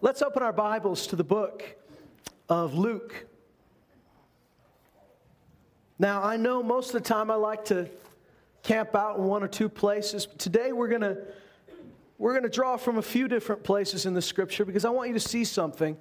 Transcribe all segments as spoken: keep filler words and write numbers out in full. Let's open our Bibles to the book of Luke. Now, I know most of the time I like to camp out in one or two places, but today we're going to we're going to draw from a few different places in the Scripture because I want you to see something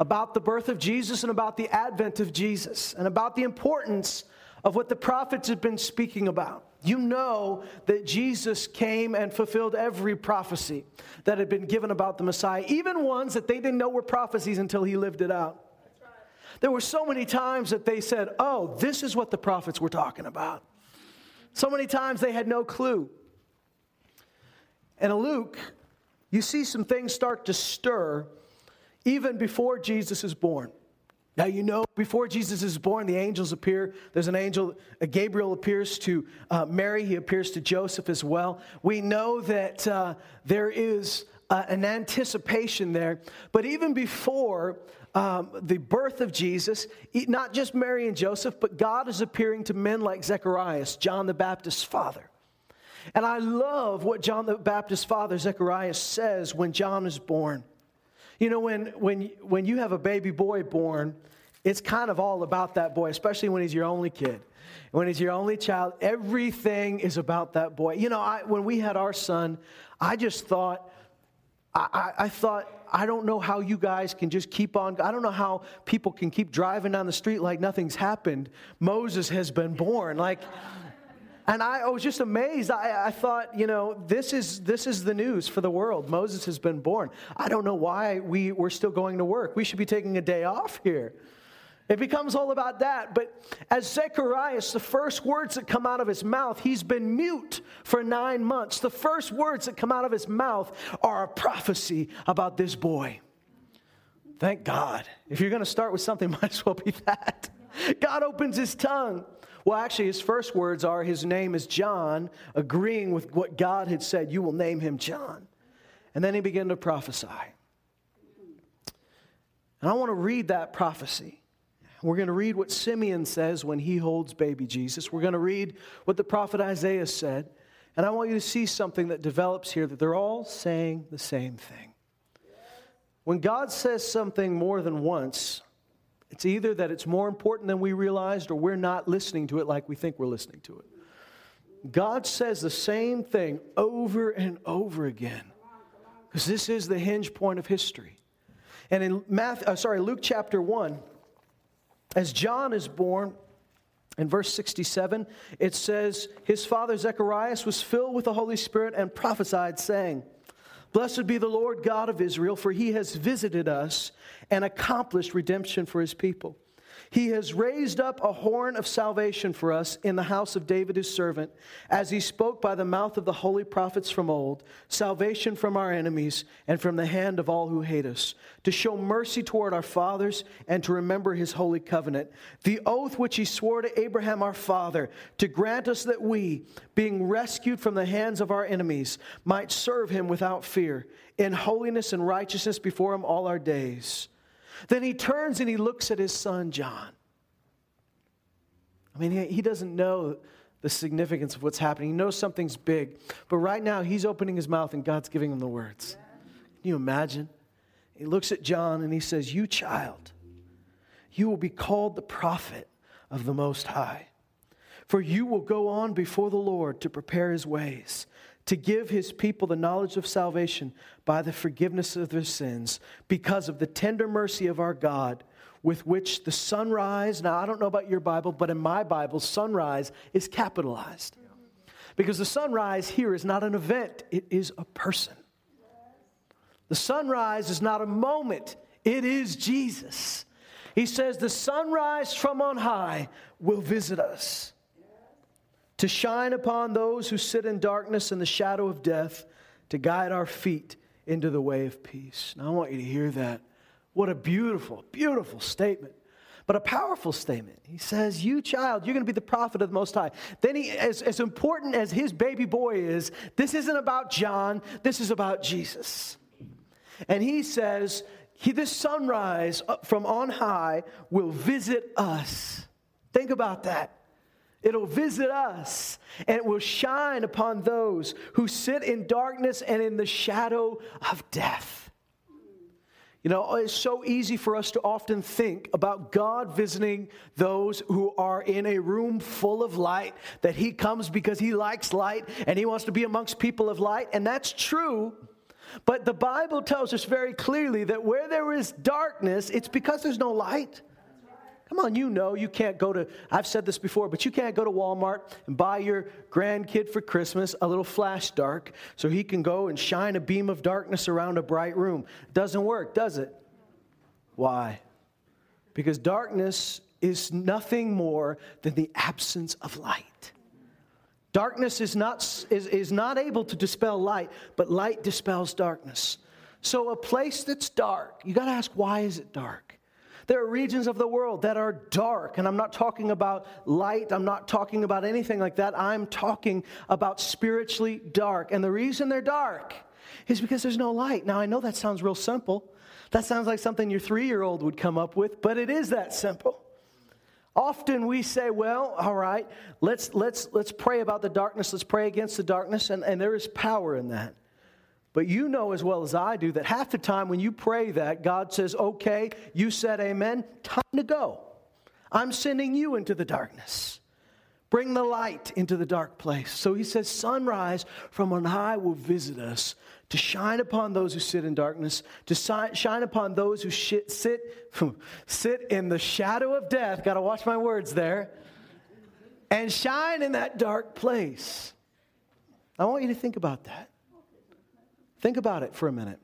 about the birth of Jesus and about the advent of Jesus and about the importance of what the prophets have been speaking about. You know that Jesus came and fulfilled every prophecy that had been given about the Messiah, even ones that they didn't know were prophecies until he lived it out. That's right. There were so many times that they said, oh, this is what the prophets were talking about. So many times they had no clue. And in Luke, you see some things start to stir even before Jesus is born. Now, you know, before Jesus is born, the angels appear. There's an angel, Gabriel appears to uh, Mary. He appears to Joseph as well. We know that uh, there is uh, an anticipation there. But even before um, the birth of Jesus, not just Mary and Joseph, but God is appearing to men like Zacharias, John the Baptist's father. And I love what John the Baptist's father, Zacharias, says when John is born. You know, when when when you have a baby boy born, it's kind of all about that boy, especially when he's your only kid. When he's your only child, everything is about that boy. You know, I, when we had our son, I just thought, I, I, I thought, I don't know how you guys can just keep on. I don't know how people can keep driving down the street like nothing's happened. Moses has been born. Like... And I, I was just amazed. I, I thought, you know, this is this is the news for the world. Moses has been born. I don't know why we, we're still going to work. We should be taking a day off here. It becomes all about that. But as Zacharias, the first words that come out of his mouth, he's been mute for nine months. The first words that come out of his mouth are a prophecy about this boy. Thank God. If you're going to start with something, might as well be that. God opens his tongue. Well, actually, his first words are, his name is John, agreeing with what God had said, you will name him John. And then he began to prophesy. And I want to read that prophecy. We're going to read what Simeon says when he holds baby Jesus. We're going to read what the prophet Isaiah said. And I want you to see something that develops here, that they're all saying the same thing. When God says something more than once, it's either that it's more important than we realized or we're not listening to it like we think we're listening to it. God says the same thing over and over again because this is the hinge point of history. And in Matthew, uh, sorry, Luke chapter one, as John is born, in verse sixty-seven, it says, his father Zacharias was filled with the Holy Spirit and prophesied, saying, blessed be the Lord God of Israel, for he has visited us and accomplished redemption for his people. He has raised up a horn of salvation for us in the house of David his servant, as he spoke by the mouth of the holy prophets from old, salvation from our enemies and from the hand of all who hate us, to show mercy toward our fathers and to remember his holy covenant, the oath which he swore to Abraham our father, to grant us that we, being rescued from the hands of our enemies, might serve him without fear, in holiness and righteousness before him all our days. Then he turns and he looks at his son, John. I mean, he, he doesn't know the significance of what's happening. He knows something's big. But right now, he's opening his mouth and God's giving him the words. Can you imagine? He looks at John and he says, you child, you will be called the prophet of the Most High. For you will go on before the Lord to prepare his ways, to give his people the knowledge of salvation by the forgiveness of their sins, because of the tender mercy of our God, with which the sunrise, now I don't know about your Bible, but in my Bible, sunrise is capitalized. Because the sunrise here is not an event, it is a person. The sunrise is not a moment, it is Jesus. He says, the sunrise from on high will visit us, to shine upon those who sit in darkness and the shadow of death, to guide our feet into the way of peace. Now, I want you to hear that. What a beautiful, beautiful statement, but a powerful statement. He says, you child, you're going to be the prophet of the Most High. Then he, as, as important as his baby boy is, this isn't about John, this is about Jesus. And he says, he, this sunrise from on high will visit us. Think about that. It'll visit us, and it will shine upon those who sit in darkness and in the shadow of death. You know, it's so easy for us to often think about God visiting those who are in a room full of light, that he comes because he likes light and he wants to be amongst people of light, and that's true. But the Bible tells us very clearly that where there is darkness, it's because there's no light. Come on, you know you can't go to, I've said this before, but you can't go to Walmart and buy your grandkid for Christmas a little flash dark so he can go and shine a beam of darkness around a bright room. Doesn't work, does it? Why? Because darkness is nothing more than the absence of light. Darkness is not, is, is not able to dispel light, but light dispels darkness. So a place that's dark, you got to ask, why is it dark? There are regions of the world that are dark, and I'm not talking about light. I'm not talking about anything like that. I'm talking about spiritually dark, and the reason they're dark is because there's no light. Now, I know that sounds real simple. That sounds like something your three-year-old would come up with, but it is that simple. Often we say, well, all right, let's let's let's pray about the darkness. Let's pray against the darkness, and, and there is power in that. But you know as well as I do that half the time when you pray that, God says, okay, you said amen, time to go. I'm sending you into the darkness. Bring the light into the dark place. So he says, sunrise from on high will visit us to shine upon those who sit in darkness, to si- shine upon those who sh- sit, sit in the shadow of death. Got to watch my words there. And shine in that dark place. I want you to think about that. Think about it for a minute.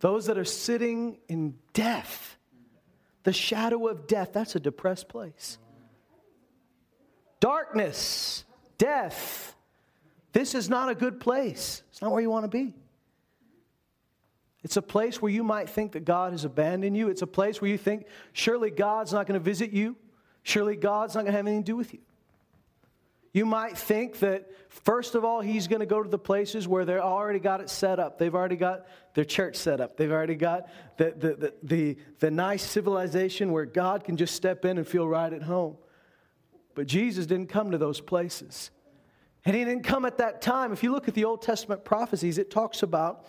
Those that are sitting in death, the shadow of death, that's a depressed place. Darkness, death, this is not a good place. It's not where you want to be. It's a place where you might think that God has abandoned you. It's a place where you think, surely God's not going to visit you. Surely God's not going to have anything to do with you. You might think that, first of all, he's going to go to the places where they've already got it set up. They've already got their church set up. They've already got the, the, the, the, the nice civilization where God can just step in and feel right at home. But Jesus didn't come to those places. And he didn't come at that time. If you look at the Old Testament prophecies, it talks about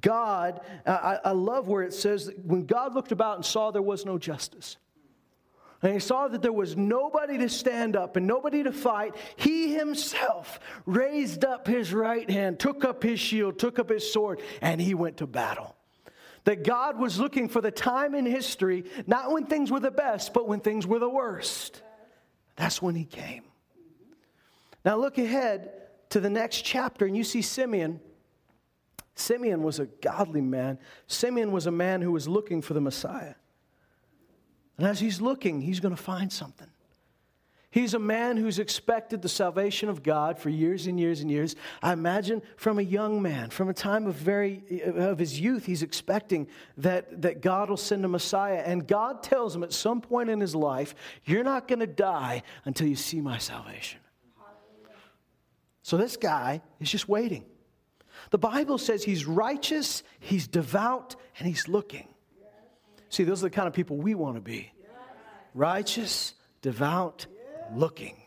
God. I, I love where it says, that when God looked about and saw there was no justice, and he saw that there was nobody to stand up and nobody to fight, he himself raised up his right hand, took up his shield, took up his sword, and he went to battle. That God was looking for the time in history, not when things were the best, but when things were the worst. That's when he came. Now look ahead to the next chapter, and you see Simeon. Simeon was a godly man. Simeon was a man who was looking for the Messiah. And as he's looking, he's going to find something. He's a man who's expected the salvation of God for years and years and years. I imagine from a young man, from a time of very of his youth, he's expecting that, that God will send a Messiah. And God tells him at some point in his life, you're not going to die until you see my salvation. So this guy is just waiting. The Bible says he's righteous, he's devout, and he's looking. See, those are the kind of people we want to be. Righteous, devout, looking.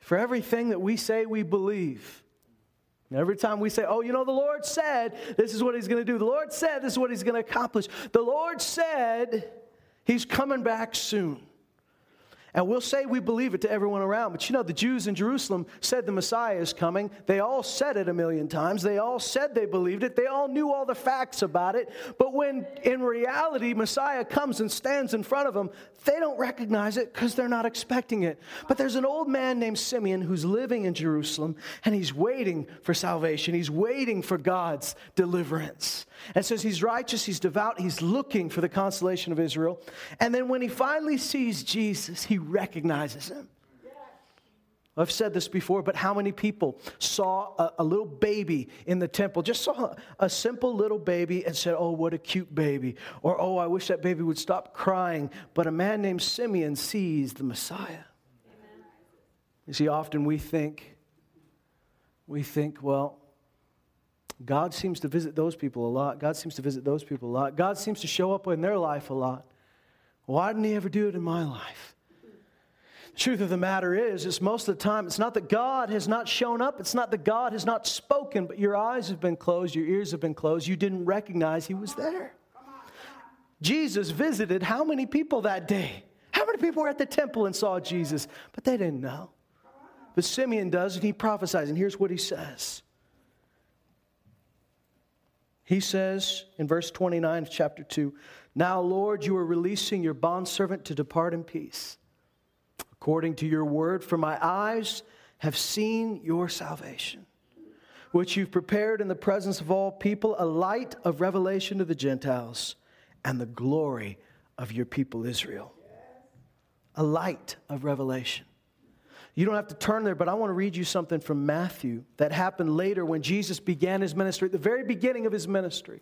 For everything that we say we believe. And every time we say, oh, you know, the Lord said this is what he's going to do. The Lord said this is what he's going to accomplish. The Lord said he's coming back soon. And we'll say we believe it to everyone around. But you know, the Jews in Jerusalem said the Messiah is coming. They all said it a million times. They all said they believed it. They all knew all the facts about it. But when in reality Messiah comes and stands in front of them, they don't recognize it because they're not expecting it. But there's an old man named Simeon who's living in Jerusalem, and he's waiting for salvation. He's waiting for God's deliverance. And says he's righteous, he's devout, he's looking for the consolation of Israel. And then when he finally sees Jesus, he recognizes him. I've said this before, but how many people saw a, a little baby in the temple, just saw a, a simple little baby and said, oh, what a cute baby. Or, oh, I wish that baby would stop crying. But a man named Simeon sees the Messiah. Amen. You see, often we think, we think, well, God seems to visit those people a lot. God seems to visit those people a lot. God seems to show up in their life a lot. Why didn't he ever do it in my life? Truth of the matter is, it's most of the time, it's not that God has not shown up. It's not that God has not spoken, but your eyes have been closed, your ears have been closed. You didn't recognize He was there. Jesus visited how many people that day? How many people were at the temple and saw Jesus? But they didn't know. But Simeon does, and he prophesies, and here's what he says. He says in verse twenty-nine of chapter two, "Now, Lord, you are releasing your bondservant to depart in peace, according to your word, for my eyes have seen your salvation, which you've prepared in the presence of all people, a light of revelation to the Gentiles and the glory of your people Israel." A light of revelation. You don't have to turn there, but I want to read you something from Matthew that happened later when Jesus began his ministry, at the very beginning of his ministry.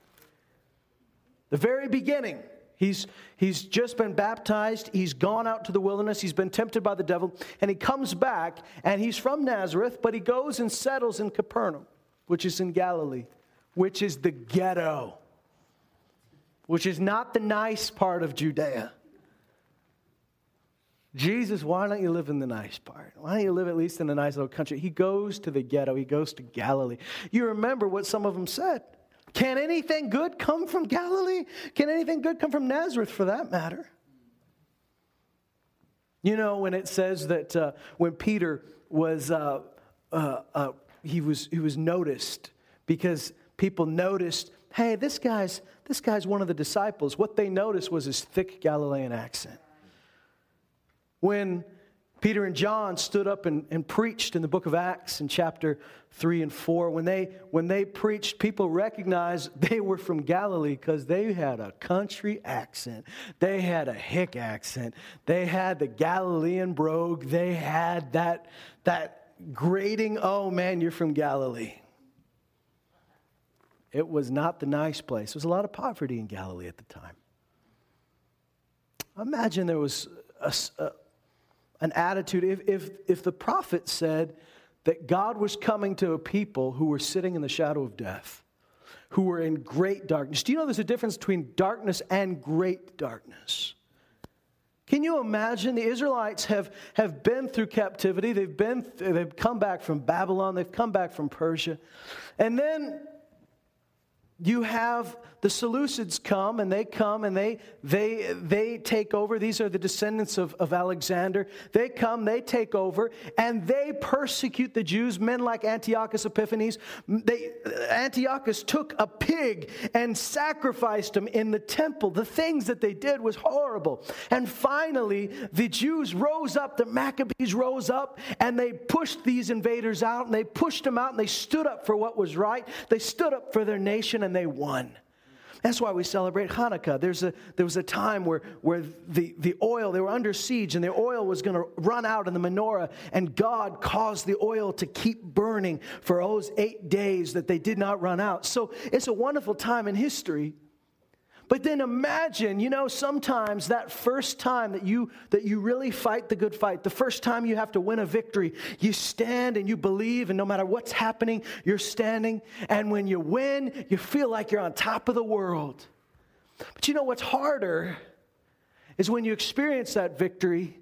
The very beginning. He's, he's just been baptized. He's gone out to the wilderness. He's been tempted by the devil. And he comes back, and he's from Nazareth, but he goes and settles in Capernaum, which is in Galilee, which is the ghetto, which is not the nice part of Judea. Jesus, why don't you live in the nice part? Why don't you live at least in a nice little country? He goes to the ghetto. He goes to Galilee. You remember what some of them said. Can anything good come from Galilee? Can anything good come from Nazareth, for that matter? You know, when it says that uh, when Peter was, uh, uh, uh, he was he was noticed because people noticed, hey, this guy's this guy's one of the disciples. What they noticed was his thick Galilean accent. When Peter and John stood up and, and preached in the book of Acts in chapter three and four. When they, when they preached, people recognized they were from Galilee because they had a country accent. They had a hick accent. They had the Galilean brogue. They had that, that grating, oh man, you're from Galilee. It was not the nice place. There was a lot of poverty in Galilee at the time. I imagine there was a... a An attitude, if, if, if the prophet said that God was coming to a people who were sitting in the shadow of death, who were in great darkness. Do you know there's a difference between darkness and great darkness? Can you imagine? The Israelites have, have been through captivity. They've been, they've come back from Babylon. They've come back from Persia. And then you have the Seleucids come, and they come, and they they they take over. These are the descendants of, of Alexander. They come, they take over, and they persecute the Jews, men like Antiochus Epiphanes. They, Antiochus took a pig and sacrificed him in the temple. The things that they did was horrible. And finally, the Jews rose up, the Maccabees rose up, and they pushed these invaders out, and they pushed them out, and they stood up for what was right. They stood up for their nation, and they won. That's why we celebrate Hanukkah. There's a, there was a time where, where the, the oil, they were under siege, and the oil was going to run out in the menorah, and God caused the oil to keep burning for those eight days that they did not run out. So it's a wonderful time in history. But then imagine, you know, sometimes that first time that you that you really fight the good fight, the first time you have to win a victory, you stand and you believe, and no matter what's happening, you're standing. And when you win, you feel like you're on top of the world. But you know what's harder is when you experience that victory,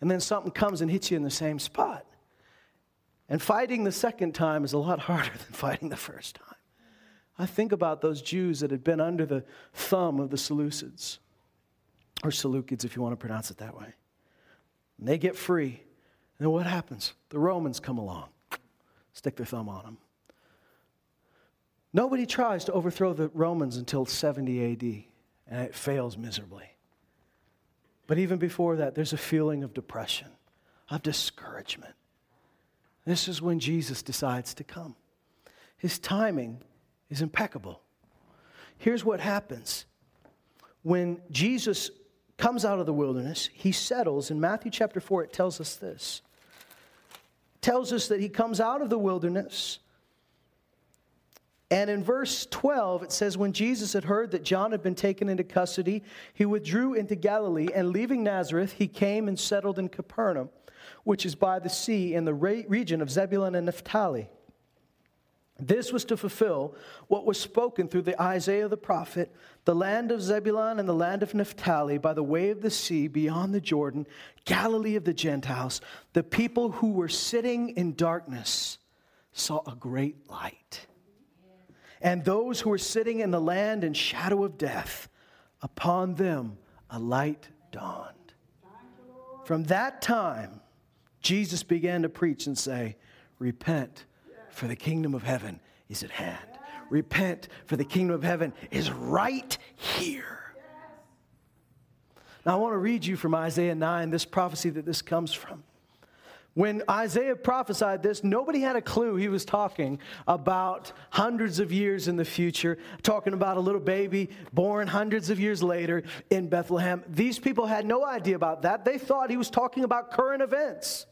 and then something comes and hits you in the same spot. And fighting the second time is a lot harder than fighting the first time. I think about those Jews that had been under the thumb of the Seleucids, or Seleucids if you want to pronounce it that way. And they get free. And then what happens? The Romans come along, stick their thumb on them. Nobody tries to overthrow the Romans until seventy A D, and it fails miserably. But even before that, there's a feeling of depression, of discouragement. This is when Jesus decides to come. His timing is impeccable. Here's what happens. When Jesus comes out of the wilderness, he settles. In Matthew chapter four, it tells us this. It tells us that he comes out of the wilderness. And in verse twelve, it says, when Jesus had heard that John had been taken into custody, he withdrew into Galilee, and leaving Nazareth, he came and settled in Capernaum, which is by the sea in the region of Zebulun and Naphtali. This was to fulfill what was spoken through the Isaiah the prophet, the land of Zebulun and the land of Naphtali, by the way of the sea beyond the Jordan, Galilee of the Gentiles. The people who were sitting in darkness saw a great light. And those who were sitting in the land and shadow of death, upon them a light dawned. From that time, Jesus began to preach and say, repent, for the kingdom of heaven is at hand. Repent, for the kingdom of heaven is right here. Now, I want to read you from Isaiah nine, this prophecy that this comes from. When Isaiah prophesied this, nobody had a clue he was talking about hundreds of years in the future, talking about a little baby born hundreds of years later in Bethlehem. These people had no idea about that. They thought he was talking about current events.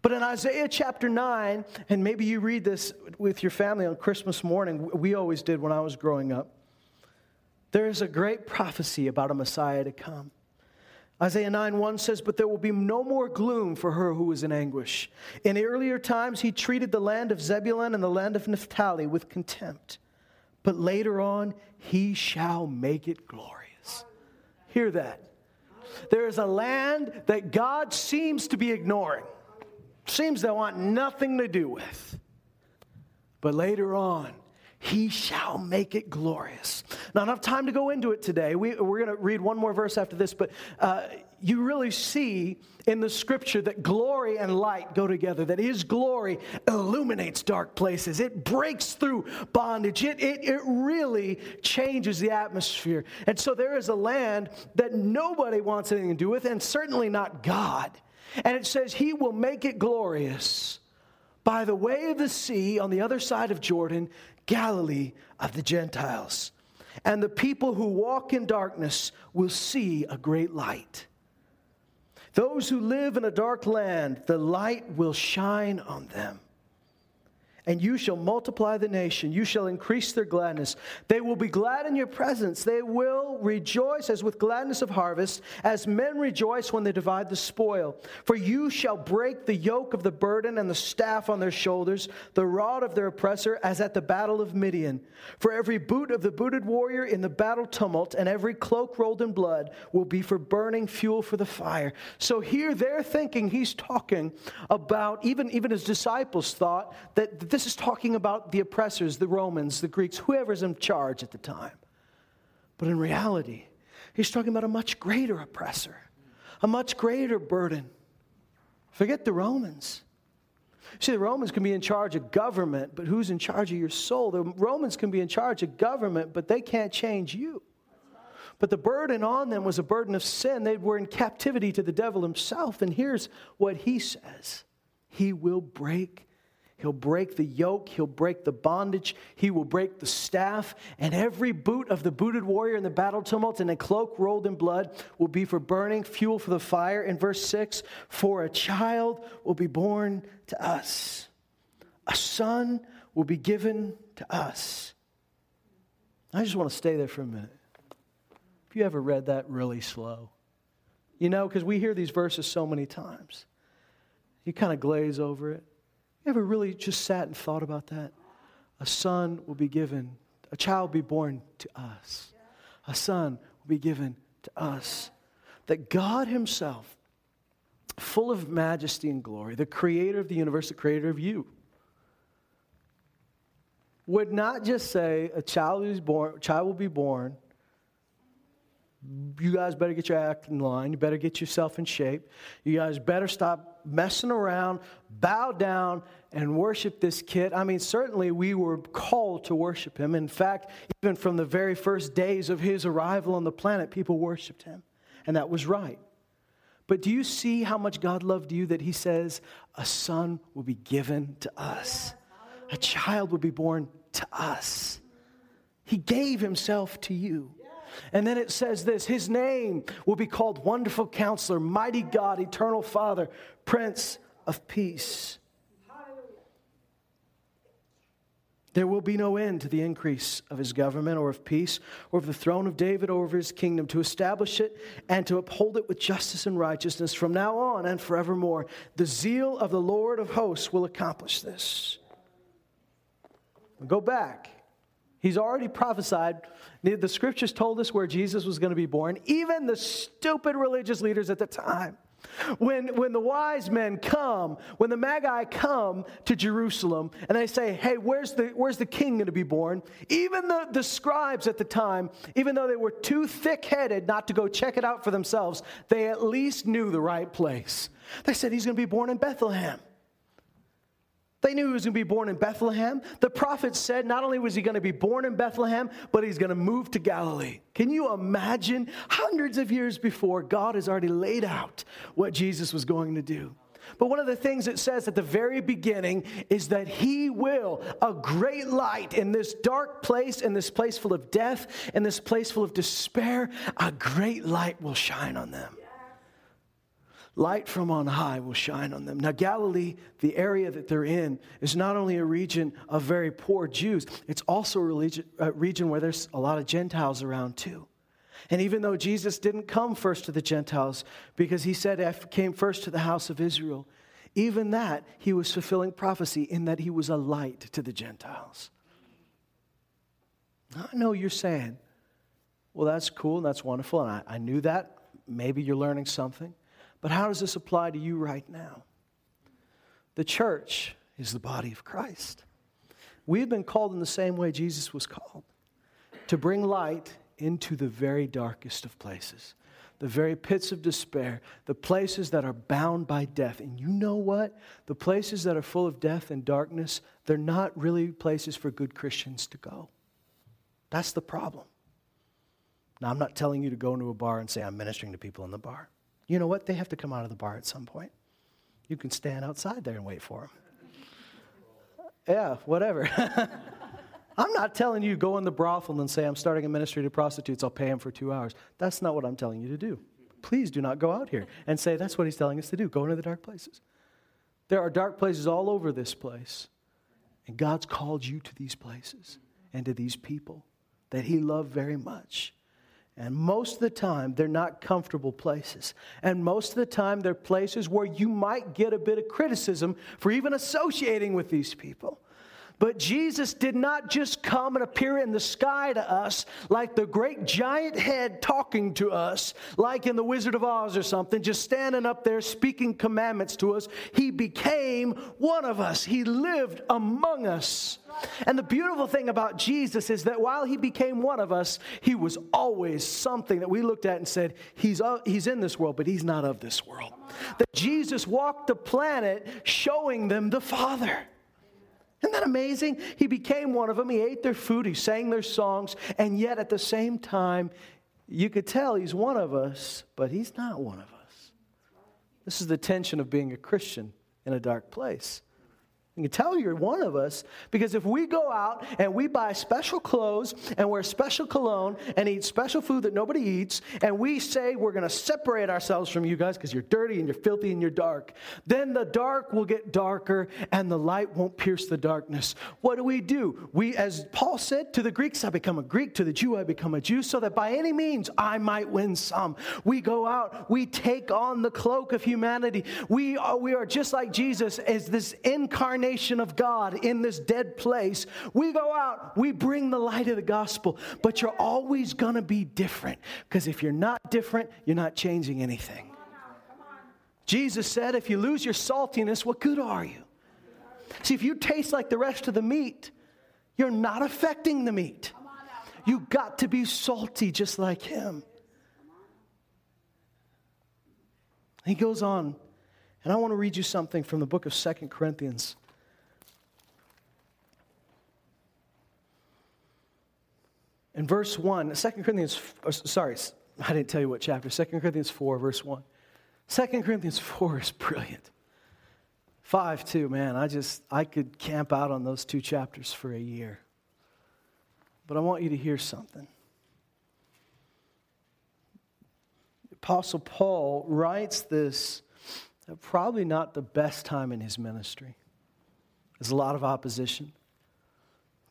But in Isaiah chapter nine, and maybe you read this with your family on Christmas morning, we always did when I was growing up, there is a great prophecy about a Messiah to come. Isaiah nine one says, but there will be no more gloom for her who is in anguish. In earlier times, he treated the land of Zebulun and the land of Naphtali with contempt. But later on, he shall make it glorious. Hear that. There is a land that God seems to be ignoring. Seems they want nothing to do with. But later on, he shall make it glorious. Not enough time to go into it today. We, we're going to read one more verse after this, but uh, you really see in the scripture that glory and light go together, that his glory illuminates dark places. It breaks through bondage. It, it, it really changes the atmosphere. And so there is a land that nobody wants anything to do with, and certainly not God. And it says he will make it glorious by the way of the sea on the other side of Jordan, Galilee of the Gentiles. And the people who walk in darkness will see a great light. Those who live in a dark land, the light will shine on them. And you shall multiply the nation. You shall increase their gladness. They will be glad in your presence. They will rejoice as with gladness of harvest, as men rejoice when they divide the spoil. For you shall break the yoke of the burden and the staff on their shoulders, the rod of their oppressor, as at the battle of Midian. For every boot of the booted warrior in the battle tumult, and every cloak rolled in blood, will be for burning fuel for the fire. So here they're thinking he's talking about, even, even his disciples thought, that this This is talking about the oppressors, the Romans, the Greeks, whoever's in charge at the time. But in reality, he's talking about a much greater oppressor, a much greater burden. Forget the Romans. See, the Romans can be in charge of government, but who's in charge of your soul? The Romans can be in charge of government, but they can't change you. But the burden on them was a burden of sin. They were in captivity to the devil himself. And here's what he says. He will break He'll break the yoke. He'll break the bondage. He will break the staff. And every boot of the booted warrior in the battle tumult and a cloak rolled in blood will be for burning, fuel for the fire. In verse six, for a child will be born to us. A son will be given to us. I just want to stay there for a minute. If you ever read that really slow, you know, because we hear these verses so many times. You kind of glaze over it. You ever really just sat and thought about that? A son will be given, a child be born to us. A son will be given to us. That God himself, full of majesty and glory, the creator of the universe, the creator of you, would not just say a child is born, child will be born. You guys better get your act in line. You better get yourself in shape. You guys better stop messing around, bow down, and worship this kid. I mean, certainly we were called to worship him. In fact, even from the very first days of his arrival on the planet, people worshiped him. And that was right. But do you see how much God loved you that he says, a son will be given to us. A child will be born to us. He gave himself to you. And then it says this, his name will be called Wonderful Counselor, Mighty God, Eternal Father, Prince of Peace. There will be no end to the increase of his government or of peace or of the throne of David or of his kingdom to establish it and to uphold it with justice and righteousness from now on and forevermore. The zeal of the Lord of hosts will accomplish this. Go back. He's already prophesied. The scriptures told us where Jesus was going to be born. Even the stupid religious leaders at the time. When, when the wise men come, when the Magi come to Jerusalem, and they say, hey, where's the, where's the king going to be born? Even the, the scribes at the time, even though they were too thick-headed not to go check it out for themselves, they at least knew the right place. They said, he's going to be born in Bethlehem. They knew he was going to be born in Bethlehem. The prophet said not only was he going to be born in Bethlehem, but he's going to move to Galilee. Can you imagine? Hundreds of years before, God has already laid out what Jesus was going to do. But one of the things it says at the very beginning is that he will, a great light in this dark place, in this place full of death, in this place full of despair, a great light will shine on them. Light from on high will shine on them. Now, Galilee, the area that they're in, is not only a region of very poor Jews, it's also a, religion, a region where there's a lot of Gentiles around too. And even though Jesus didn't come first to the Gentiles, because he said, I came first to the house of Israel, even that, he was fulfilling prophecy in that he was a light to the Gentiles. Now, I know you're saying, well, that's cool and that's wonderful, and I, I knew that. Maybe you're learning something. But how does this apply to you right now? The church is the body of Christ. We've been called in the same way Jesus was called, to bring light into the very darkest of places, the very pits of despair, the places that are bound by death. And you know what? The places that are full of death and darkness, they're not really places for good Christians to go. That's the problem. Now, I'm not telling you to go into a bar and say, I'm ministering to people in the bar. You know what? They have to come out of the bar at some point. You can stand outside there and wait for them. Yeah, whatever. I'm not telling you go in the brothel and say, I'm starting a ministry to prostitutes. I'll pay them for two hours. That's not what I'm telling you to do. Please do not go out here and say, that's what he's telling us to do. Go into the dark places. There are dark places all over this place. And God's called you to these places and to these people that he loved very much. And most of the time, they're not comfortable places. And most of the time, they're places where you might get a bit of criticism for even associating with these people. But Jesus did not just come and appear in the sky to us like the great giant head talking to us, like in The Wizard of Oz or something, just standing up there speaking commandments to us. He became one of us. He lived among us. And the beautiful thing about Jesus is that while he became one of us, he was always something that we looked at and said, he's, uh, he's in this world, but he's not of this world. That Jesus walked the planet showing them the Father. Isn't that amazing? He became one of them. He ate their food. He sang their songs. And yet at the same time, you could tell he's one of us, but he's not one of us. This is the tension of being a Christian in a dark place. You can tell you're one of us because if we go out and we buy special clothes and wear special cologne and eat special food that nobody eats and we say we're going to separate ourselves from you guys because you're dirty and you're filthy and you're dark, then the dark will get darker and the light won't pierce the darkness. What do we do? We, as Paul said, to the Greeks I become a Greek, to the Jew I become a Jew, so that by any means I might win some. We go out, we take on the cloak of humanity. We are, we are just like Jesus as this incarnate of God in this dead place. We go out, we bring the light of the gospel, but you're always going to be different because if you're not different, you're not changing anything. Come on now, come on. Jesus said, if you lose your saltiness, what good are you? See, if you taste like the rest of the meat, you're not affecting the meat. Come on now, come on. You got to be salty just like him. He goes on, and I want to read you something from the book of Second Corinthians. In verse one, Second Corinthians, sorry, I didn't tell you what chapter, Second Corinthians four, verse one. Second Corinthians four is brilliant. five, too, man, I just, I could camp out on those two chapters for a year. But I want you to hear something. The Apostle Paul writes this at probably not the best time in his ministry. There's a lot of opposition.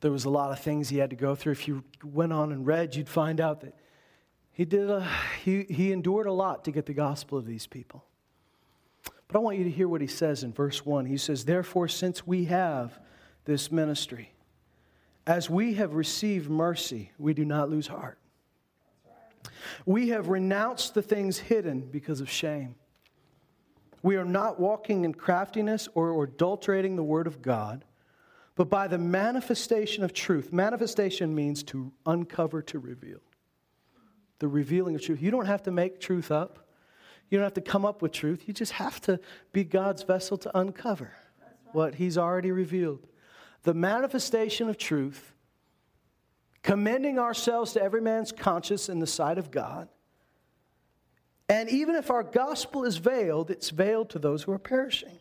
There was a lot of things he had to go through. If you went on and read, you'd find out that he did a, he, he endured a lot to get the gospel of these people. But I want you to hear what he says in verse one. He says, therefore, since we have this ministry, As we have received mercy, we do not lose heart. We have renounced the things hidden because of shame. We are not walking in craftiness or adulterating the word of God, but by the manifestation of truth. Manifestation means to uncover, to reveal. The revealing of truth. You don't have to make truth up. You don't have to come up with truth. You just have to be God's vessel to uncover what He's already revealed. The manifestation of truth, commending ourselves to every man's conscience in the sight of God. And even if our gospel is veiled, it's veiled to those who are perishing,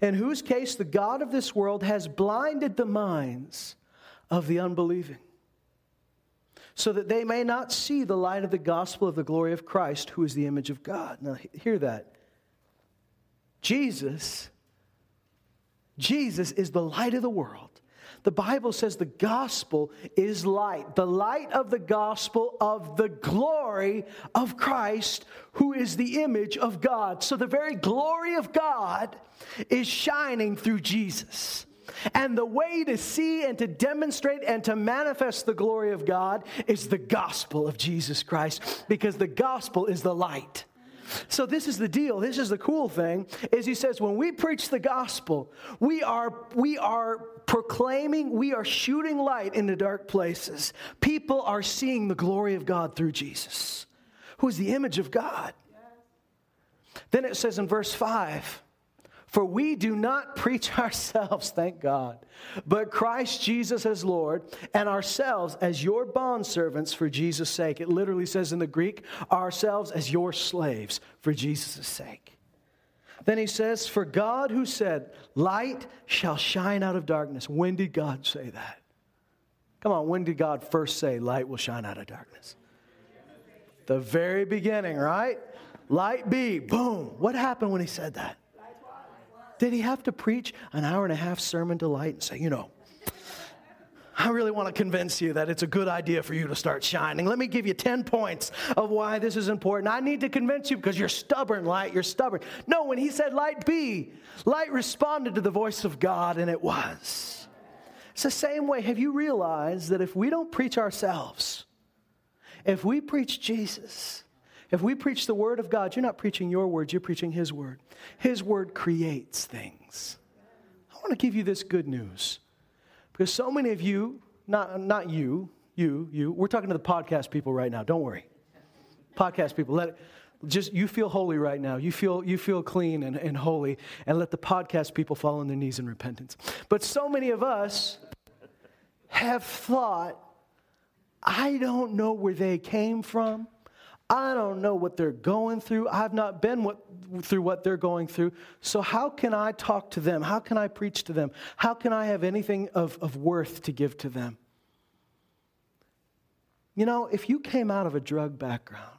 in whose case the God of this world has blinded the minds of the unbelieving, so that they may not see the light of the gospel of the glory of Christ, who is the image of God. Now, hear that. Jesus, Jesus is the light of the world. The Bible says the gospel is light. The light of the gospel of the glory of Christ, who is the image of God. So the very glory of God is shining through Jesus. And the way to see and to demonstrate and to manifest the glory of God is the gospel of Jesus Christ, because the gospel is the light. So this is the deal. This is the cool thing, is he says, when we preach the gospel, we are we are proclaiming, we are shooting light into dark places. People are seeing the glory of God through Jesus, who is the image of God. Yes. Then it says in verse five, for we do not preach ourselves, thank God, but Christ Jesus as Lord, and ourselves as your bondservants for Jesus' sake. It literally says in the Greek, ourselves as your slaves for Jesus' sake. Then he says, for God who said, light shall shine out of darkness. When did God say that? Come on, when did God first say light will shine out of darkness? The very beginning, right? Light be, boom. What happened when he said that? Did he have to preach an hour and a half sermon to light and say, you know, I really want to convince you that it's a good idea for you to start shining. Let me give you ten points of why this is important. I need to convince you because you're stubborn, light. You're stubborn. No, when he said light be, light responded to the voice of God, and it was. It's the same way. Have you realized that if we don't preach ourselves, if we preach Jesus, if we preach the word of God, you're not preaching your words, you're preaching his word. His word creates things. I want to give you this good news. Because so many of you, not, not you, you, you, we're talking to the podcast people right now. Don't worry. Podcast people, let it, just, you feel holy right now. You feel, you feel clean and, and holy, and let the podcast people fall on their knees in repentance. But so many of us have thought, I don't know where they came from. I don't know what they're going through. I've not been what, through what they're going through. So how can I talk to them? How can I preach to them? How can I have anything of, of worth to give to them? You know, if you came out of a drug background,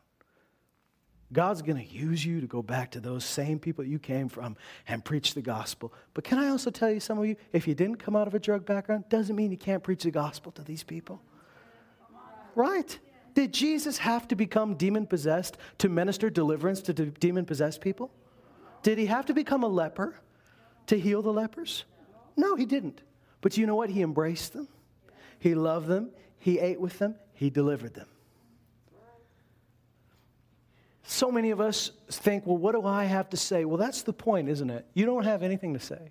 God's going to use you to go back to those same people you came from and preach the gospel. But can I also tell you, some of you, if you didn't come out of a drug background, doesn't mean you can't preach the gospel to these people. Right? Did Jesus have to become demon-possessed to minister deliverance to de- demon-possessed people? Did he have to become a leper to heal the lepers? No, he didn't. But you know what? He embraced them. He loved them. He ate with them. He delivered them. So many of us think, well, what do I have to say? Well, that's the point, isn't it? You don't have anything to say.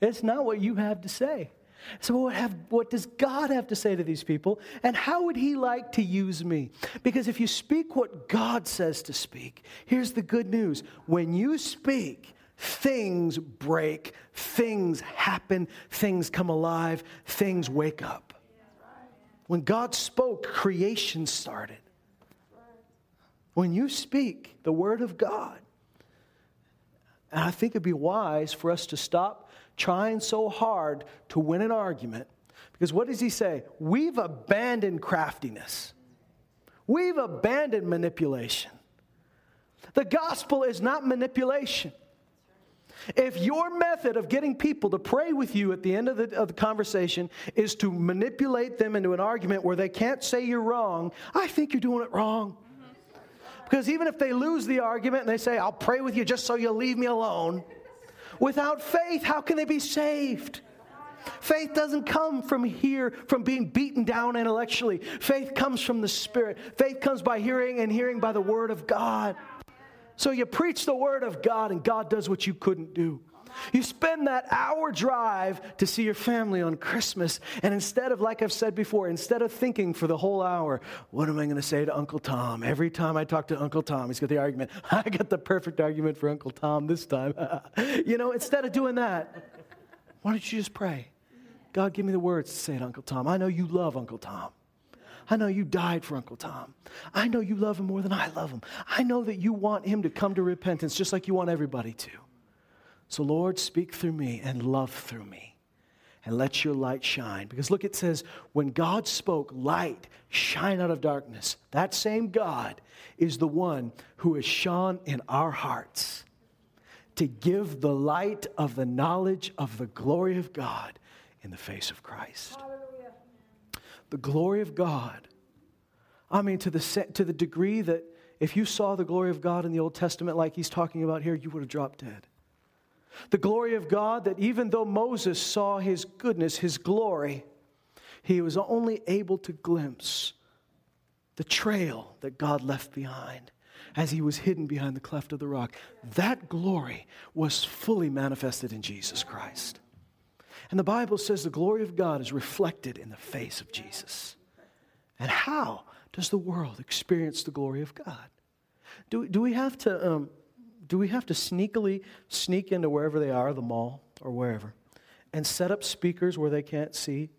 It's not what you have to say. So what, have, what does God have to say to these people? And how would he like to use me? Because if you speak what God says to speak, here's the good news. When you speak, things break, things happen, things come alive, things wake up. When God spoke, creation started. When you speak the word of God, and I think it'd be wise for us to stop trying so hard to win an argument. Because what does he say? We've abandoned craftiness. We've abandoned manipulation. The gospel is not manipulation. If your method of getting people to pray with you at the end of the, of the conversation is to manipulate them into an argument where they can't say you're wrong, I think you're doing it wrong. Because even if they lose the argument and they say, I'll pray with you just so you'll leave me alone, without faith, how can they be saved? Faith doesn't come from here, from being beaten down intellectually. Faith comes from the Spirit. Faith comes by hearing, and hearing by the Word of God. So you preach the Word of God, and God does what you couldn't do. You spend that hour drive to see your family on Christmas, and instead of, like I've said before, instead of thinking for the whole hour, what am I going to say to Uncle Tom? Every time I talk to Uncle Tom, he's got the argument. I got the perfect argument for Uncle Tom this time. You know, instead of doing that, why don't you just pray? God, give me the words to say to Uncle Tom. I know you love Uncle Tom. I know you died for Uncle Tom. I know you love him more than I love him. I know that you want him to come to repentance just like you want everybody to. So, Lord, speak through me and love through me, and let your light shine. Because look, it says, when God spoke, light shine out of darkness. That same God is the one who has shone in our hearts to give the light of the knowledge of the glory of God in the face of Christ. Hallelujah. The glory of God. I mean, to the to the degree that if you saw the glory of God in the Old Testament like he's talking about here, you would have dropped dead. The glory of God that even though Moses saw his goodness, his glory, he was only able to glimpse the trail that God left behind as he was hidden behind the cleft of the rock. That glory was fully manifested in Jesus Christ. And the Bible says the glory of God is reflected in the face of Jesus. And how does the world experience the glory of God? Do, do we have to... Um, Do we have to sneakily sneak into wherever they are, the mall or wherever, and set up speakers where they can't see,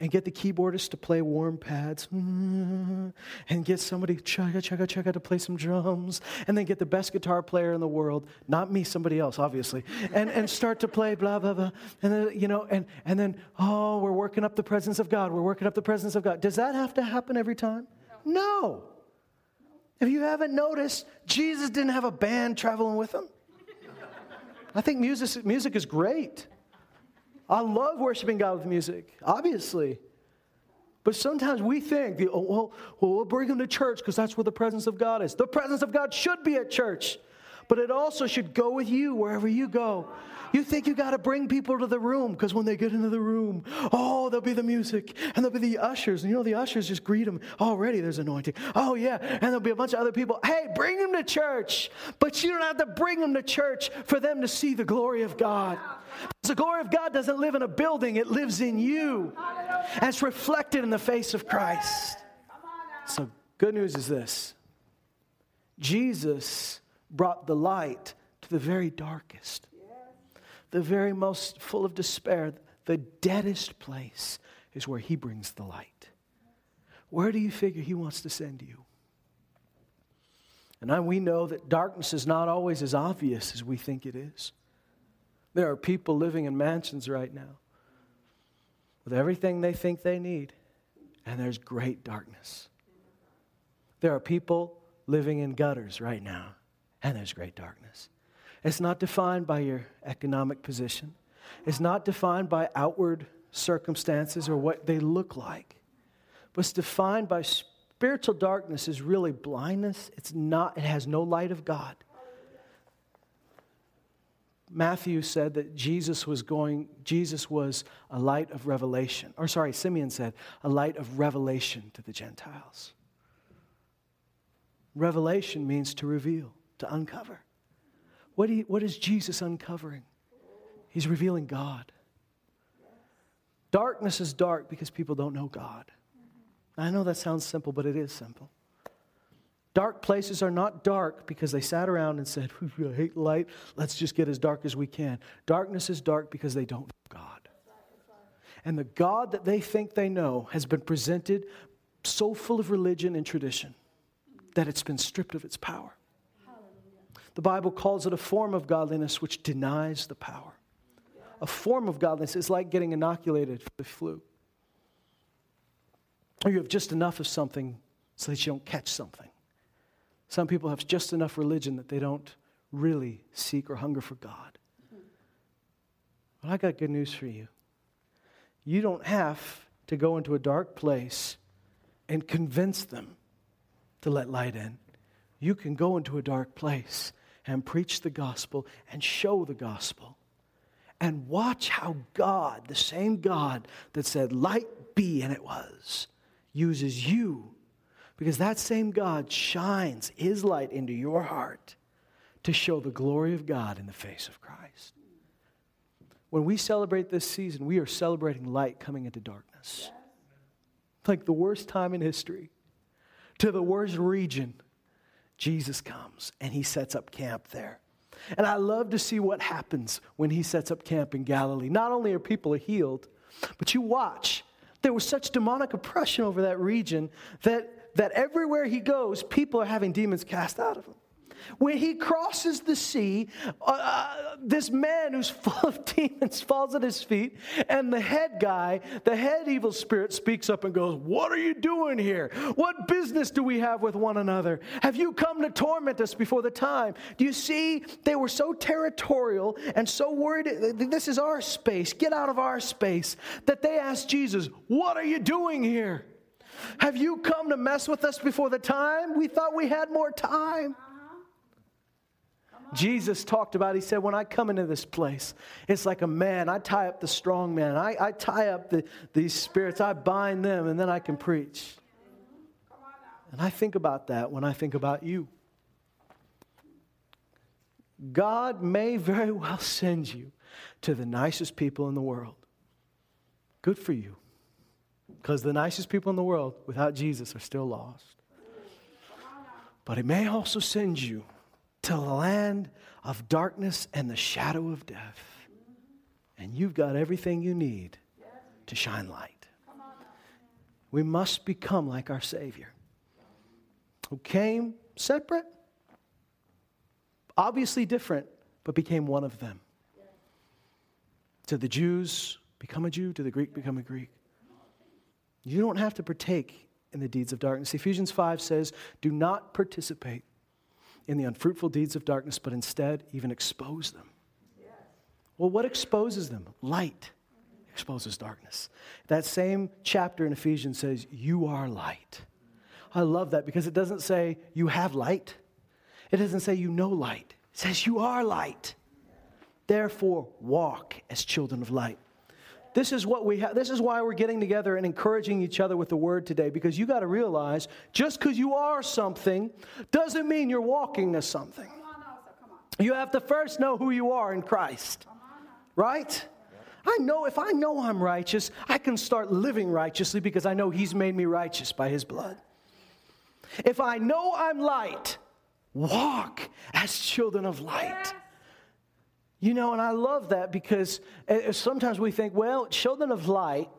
and get the keyboardist to play warm pads, and get somebody chugga, chugga, chugga to play some drums, and then get the best guitar player in the world, not me, somebody else, obviously, and, and start to play blah, blah, blah, and then, you know, and, and then, oh, we're working up the presence of God, we're working up the presence of God. Does that have to happen every time? No. No. If you haven't noticed, Jesus didn't have a band traveling with him. I think music, music is great. I love worshiping God with music, obviously. But sometimes we think, oh, well, we'll bring them to church because that's where the presence of God is. The presence of God should be at church, but it also should go with you wherever you go. You think you got to bring people to the room because when they get into the room, oh, there'll be the music and there'll be the ushers. And you know, the ushers just greet them. Already there's anointing. Oh, yeah. And there'll be a bunch of other people. Hey, bring them to church. But you don't have to bring them to church for them to see the glory of God. The glory of God doesn't live in a building. It lives in you. And it's reflected in the face of Christ. So good news is this. Jesus brought the light to the very darkest, the very most full of despair, the deadest place is where he brings the light. Where do you figure he wants to send you? And I, we know that darkness is not always as obvious as we think it is. There are people living in mansions right now with everything they think they need, and there's great darkness. There are people living in gutters right now, and there's great darkness. It's not defined by your economic position. It's not defined by outward circumstances or what they look like. What's defined by spiritual darkness is really blindness. It's not, it has no light of God. Matthew said that Jesus was going, Jesus was a light of revelation. Or sorry, Simeon said, a light of revelation to the Gentiles. Revelation means to reveal, to uncover. What, do you, what is Jesus uncovering? He's revealing God. Darkness is dark because people don't know God. I know that sounds simple, but it is simple. Dark places are not dark because they sat around and said, I hate light, let's just get as dark as we can. Darkness is dark because they don't know God. And the God that they think they know has been presented so full of religion and tradition that it's been stripped of its power. The Bible calls it a form of godliness which denies the power. A form of godliness is like getting inoculated for the flu. Or you have just enough of something so that you don't catch something. Some people have just enough religion that they don't really seek or hunger for God. Well, I got good news for you. You don't have to go into a dark place and convince them to let light in. You can go into a dark place and preach the gospel and show the gospel. And watch how God, the same God that said, light be, and it was, uses you. Because that same God shines his light into your heart to show the glory of God in the face of Christ. When we celebrate this season, we are celebrating light coming into darkness. Like the worst time in history, to the worst region, Jesus comes and he sets up camp there. And I love to see what happens when he sets up camp in Galilee. Not only are people healed, but you watch. There was such demonic oppression over that region that, that everywhere he goes, people are having demons cast out of him. When he crosses the sea, uh, this man who's full of demons falls at his feet, and the head guy, the head evil spirit, speaks up and goes, "What are you doing here? What business do we have with one another? Have you come to torment us before the time?" Do you see? They were so territorial and so worried, this is our space, get out of our space, that they asked Jesus, "What are you doing here? Have you come to mess with us before the time? We thought we had more time." Jesus talked about, he said, when I come into this place, it's like a man. I tie up the strong man. I, I tie up the, these spirits. I bind them, and then I can preach. And I think about that when I think about you. God may very well send you to the nicest people in the world. Good for you. Because the nicest people in the world without Jesus are still lost. But he may also send you to the land of darkness and the shadow of death. And you've got everything you need to shine light. We must become like our Savior, who came separate, obviously different, but became one of them. To the Jews, become a Jew. To the Greek, become a Greek. You don't have to partake in the deeds of darkness. Ephesians five says, do not participate in the unfruitful deeds of darkness, but instead even expose them. Yes. Well, what exposes them? Light exposes darkness. That same chapter in Ephesians says, you are light. I love that because it doesn't say you have light. It doesn't say you know light. It says you are light. Therefore, walk as children of light. This is what we have. This is why we're getting together and encouraging each other with the word today, because you got to realize just because you are something doesn't mean you're walking as something. Come on, also, come on. You have to first know who you are in Christ, right? I know if I know I'm righteous, I can start living righteously because I know he's made me righteous by his blood. If I know I'm light, walk as children of light. Yes. You know, and I love that because sometimes we think, well, children of light,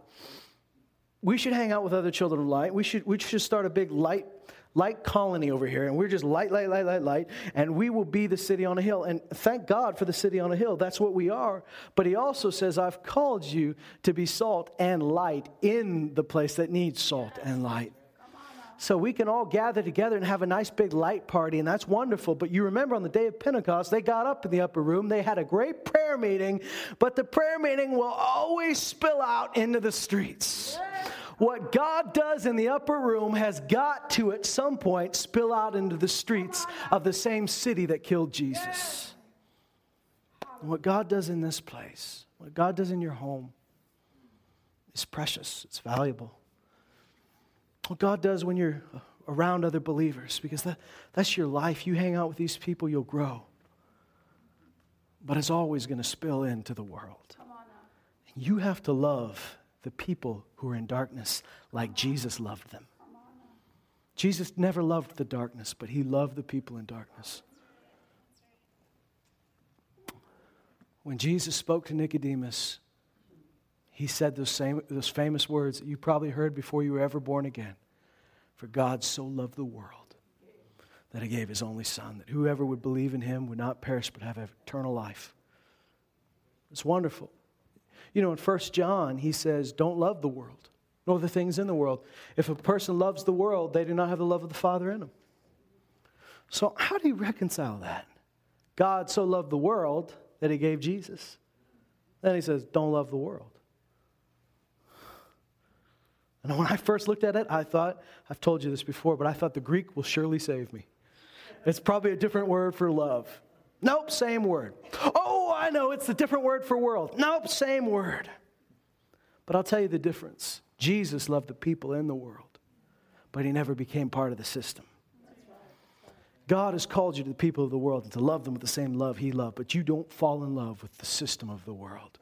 we should hang out with other children of light. We should we should start a big light light colony over here, and we're just light, light, light, light, light, and we will be the city on a hill. And thank God for the city on a hill. That's what we are. But he also says, I've called you to be salt and light in the place that needs salt and light. So we can all gather together and have a nice big light party, and that's wonderful. But you remember on the day of Pentecost, they got up in the upper room. They had a great prayer meeting, but the prayer meeting will always spill out into the streets. What God does in the upper room has got to, at some point, spill out into the streets of the same city that killed Jesus. And what God does in this place, what God does in your home, is precious. It's valuable. What God does when you're around other believers, because that, that's your life. You hang out with these people, you'll grow. But it's always going to spill into the world. And you have to love the people who are in darkness like Jesus loved them. Jesus never loved the darkness, but he loved the people in darkness. When Jesus spoke to Nicodemus, he said those same, those famous words that you probably heard before you were ever born again. For God so loved the world that he gave his only son, that whoever would believe in him would not perish but have eternal life. It's wonderful. You know, in First John, he says, don't love the world, nor the things in the world. If a person loves the world, they do not have the love of the Father in them. So how do you reconcile that? God so loved the world that he gave Jesus. Then he says, don't love the world. And when I first looked at it, I thought, I've told you this before, but I thought the Greek will surely save me. It's probably a different word for love. Nope, same word. Oh, I know, it's a different word for world. Nope, same word. But I'll tell you the difference. Jesus loved the people in the world, but he never became part of the system. God has called you to the people of the world and to love them with the same love he loved, but you don't fall in love with the system of the world.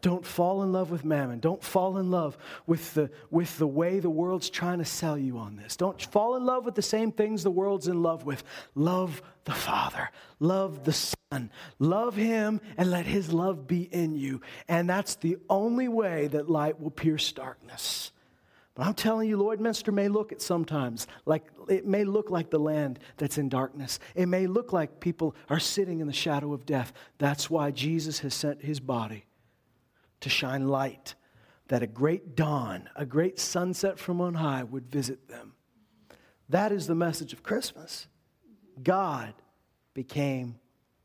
Don't fall in love with mammon. Don't fall in love with the, with the way the world's trying to sell you on this. Don't fall in love with the same things the world's in love with. Love the Father. Love the Son. Love him and let his love be in you. And that's the only way that light will pierce darkness. But I'm telling you, Lloydminster may look at sometimes like it may look like the land that's in darkness. It may look like people are sitting in the shadow of death. That's why Jesus has sent his body to shine light, that a great dawn, a great sunset from on high would visit them. That is the message of Christmas. God became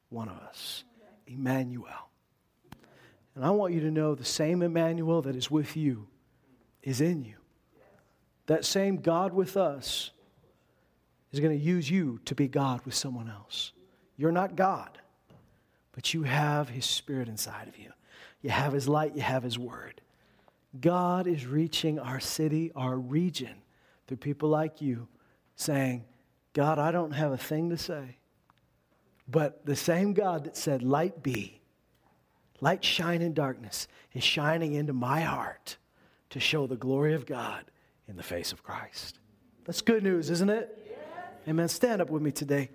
one of us, Emmanuel. And I want you to know the same Emmanuel that is with you is in you. That same God with us is going to use you to be God with someone else. You're not God, but you have his Spirit inside of you. You have his light, you have his word. God is reaching our city, our region, through people like you, saying, God, I don't have a thing to say. But the same God that said, light be, light shine in darkness, is shining into my heart to show the glory of God in the face of Christ. That's good news, isn't it? Amen. Stand up with me today.